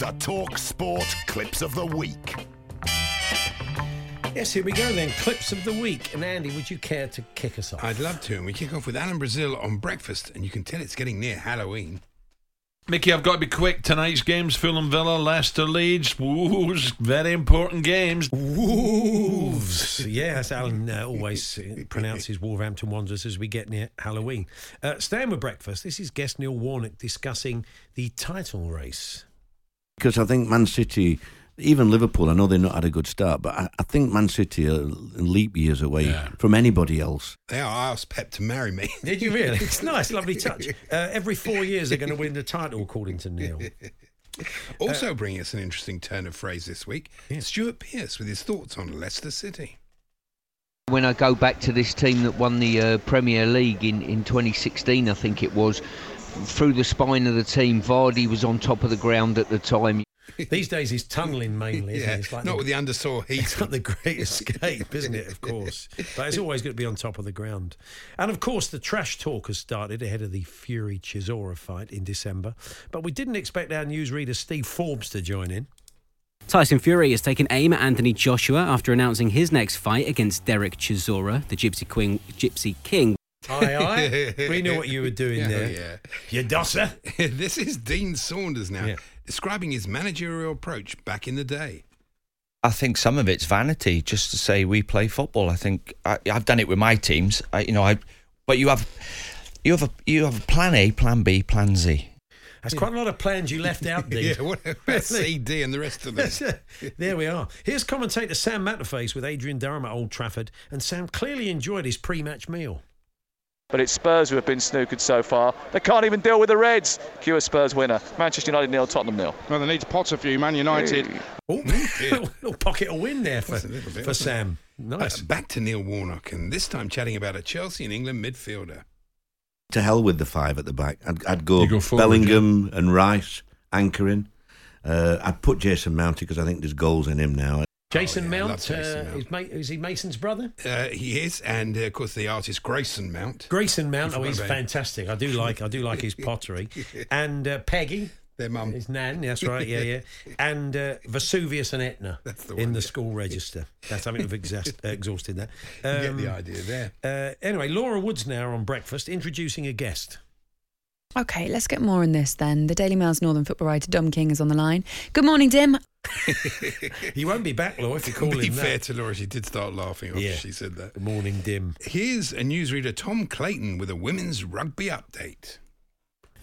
The Talk Sport Clips of the Week. Yes, here we go then. Clips of the Week. And Andy, would you care to kick us off? I'd love to. And we kick off with Alan Brazil on breakfast. And you can tell it's getting near Halloween. Mickey, I've got to be quick. Tonight's games, Fulham Villa, Leicester Leeds. Wolves, very important games. Wolves. Yes, Alan always pronounces Wolverhampton Wanderers as we get near Halloween. Staying with breakfast, this is guest Neil Warnock discussing the title race. Because I think Man City, even Liverpool, I know they've not had a good start, but I think Man City are leap years away from anybody else. They are. I asked Pep to marry me. Did you really? It's nice, lovely touch. Every 4 years they're going to win the title, according to Neil. Also bringing us an interesting turn of phrase this week, Stuart Pearce with his thoughts on Leicester City. When I go back to this team that won the Premier League in 2016, I think it was, through the spine of the team, Vardy was on top of the ground at the time. These days he's tunnelling mainly, isn't it? It's like not with the undersaw heat. It's not the Great Escape, isn't it, of course. But it's always going to be on top of the ground. And, of course, the trash talk has started ahead of the Fury-Chisora fight in December. But we didn't expect our newsreader Steve Forbes to join in. Tyson Fury has taken aim at Anthony Joshua after announcing his next fight against Derek Chisora, the Gypsy King. Aye, aye. We knew what you were doing there. Yeah. You dosser. This is Dean Saunders now, describing his managerial approach back in the day. I think some of it's vanity, just to say we play football. I think I've done it with my teams. But you have a plan A, plan B, plan Z. That's quite a lot of plans you left out, Dean. What about C, D and the rest of them? There we are. Here's commentator Sam Matterface with Adrian Durham at Old Trafford, and Sam clearly enjoyed his pre-match meal. But it's Spurs who have been snookered so far. They can't even deal with the Reds. Cue a Spurs winner. Manchester United 0, Tottenham 0. Well, they need to pot a few, Man United. Oh, little pocket of win there for Sam. Nice. Back to Neil Warnock, and this time chatting about a Chelsea and England midfielder. To hell with the five at the back. I'd go forward, Bellingham and Rice anchoring. I'd put Jason Mount because I think there's goals in him now. Jason Mount. Is he Mason's brother? He is, and of course the artist Grayson Mount. He's fantastic. I do like his pottery. And Peggy, their mum, his nan. That's right. Yeah. And Vesuvius and Etna. That's the one, in the school register. That's I think we've exhausted that. You get the idea there. Anyway, Laura Woods now on breakfast, introducing a guest. OK, let's get more on this then. The Daily Mail's Northern football writer, Dom King, is on the line. Good morning, Dim. He won't be back, Laura, if you call him that. To be fair to Laura, she did start laughing after she said that. Good morning, Dim. Here's a newsreader, Tom Clayton, with a women's rugby update.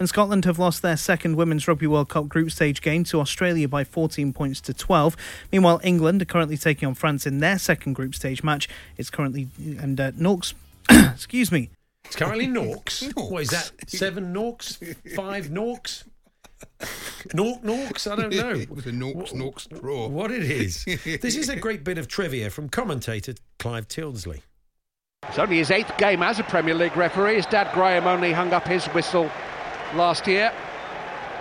And Scotland have lost their second Women's Rugby World Cup group stage game to Australia by 14 points to 12. Meanwhile, England are currently taking on France in their second group stage match. It's currently... and Norks... excuse me. It's currently Norks. What is that? 7 Norks? 5 Norks? Norks? I don't know. It was a Norks draw. What it is. This is a great bit of trivia from commentator Clive Tildesley. It's only his 8th game as a Premier League referee. His dad Graham only hung up his whistle last year.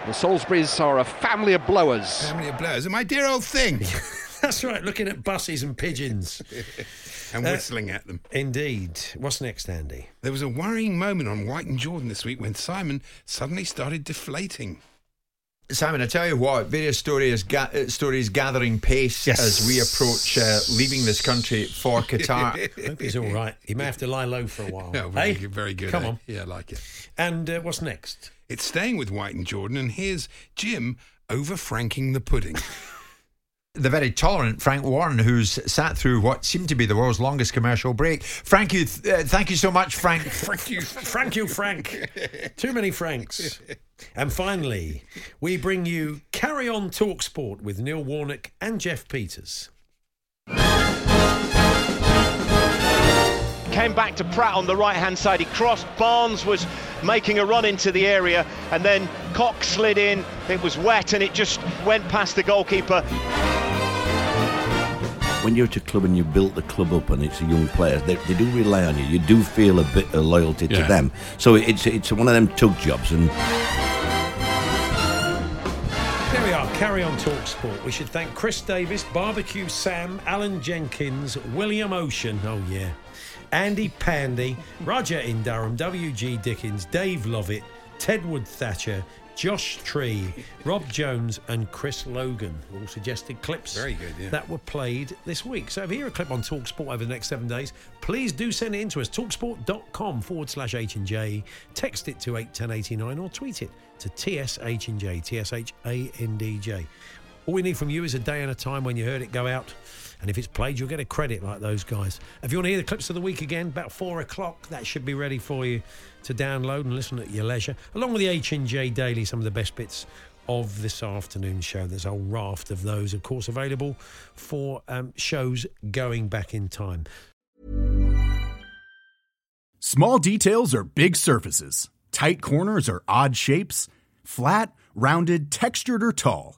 The Salisburys are a family of blowers. Family of blowers. My dear old thing. That's right, looking at buses and pigeons. And whistling at them. Indeed. What's next, Andy? There was a worrying moment on White and Jordan this week when Simon suddenly started deflating. Simon, I tell you what, various stories gathering pace as we approach leaving this country for Qatar. I hope he's all right. He may have to lie low for a while. No, very good. Come on. Yeah, I like it. And what's next? It's staying with White and Jordan, and here's Jim over-franking the pudding. The very tolerant Frank Warren, who's sat through what seemed to be the world's longest commercial break. Frank, thank you so much, Frank. Frank. Too many Franks. And finally, we bring you Carry On Talk Sport with Neil Warnock and Jeff Peters. Came back to Pratt on the right-hand side. He crossed. Barnes was making a run into the area, and then Cox slid in. It was wet, and it just went past the goalkeeper. When you're at a club and you built the club up and it's young players, they do rely on you. You do feel a bit of loyalty to them. So it's one of them tug jobs. And there we are, Carry On Talk Sport. We should thank Chris Davis, Barbecue Sam, Alan Jenkins, William Ocean, Andy Pandy, Roger in Durham, W.G. Dickens, Dave Lovett, Ted Wood Thatcher, Josh Tree, Rob Jones and Chris Logan all suggested clips that were played this week. So if you hear a clip on TalkSport over the next 7 days, please do send it in to us, talksport.com/H&J. Text it to 81089 or tweet it to TSHNJ, TSHANDJ. All we need from you is a day and a time when you heard it go out. And if it's played, you'll get a credit like those guys. If you want to hear the clips of the week again, about 4:00, that should be ready for you to download and listen at your leisure. Along with the H&J Daily, some of the best bits of this afternoon's show. There's a whole raft of those, of course, available for shows going back in time. Small details are big surfaces. Tight corners are odd shapes. Flat, rounded, textured, or tall.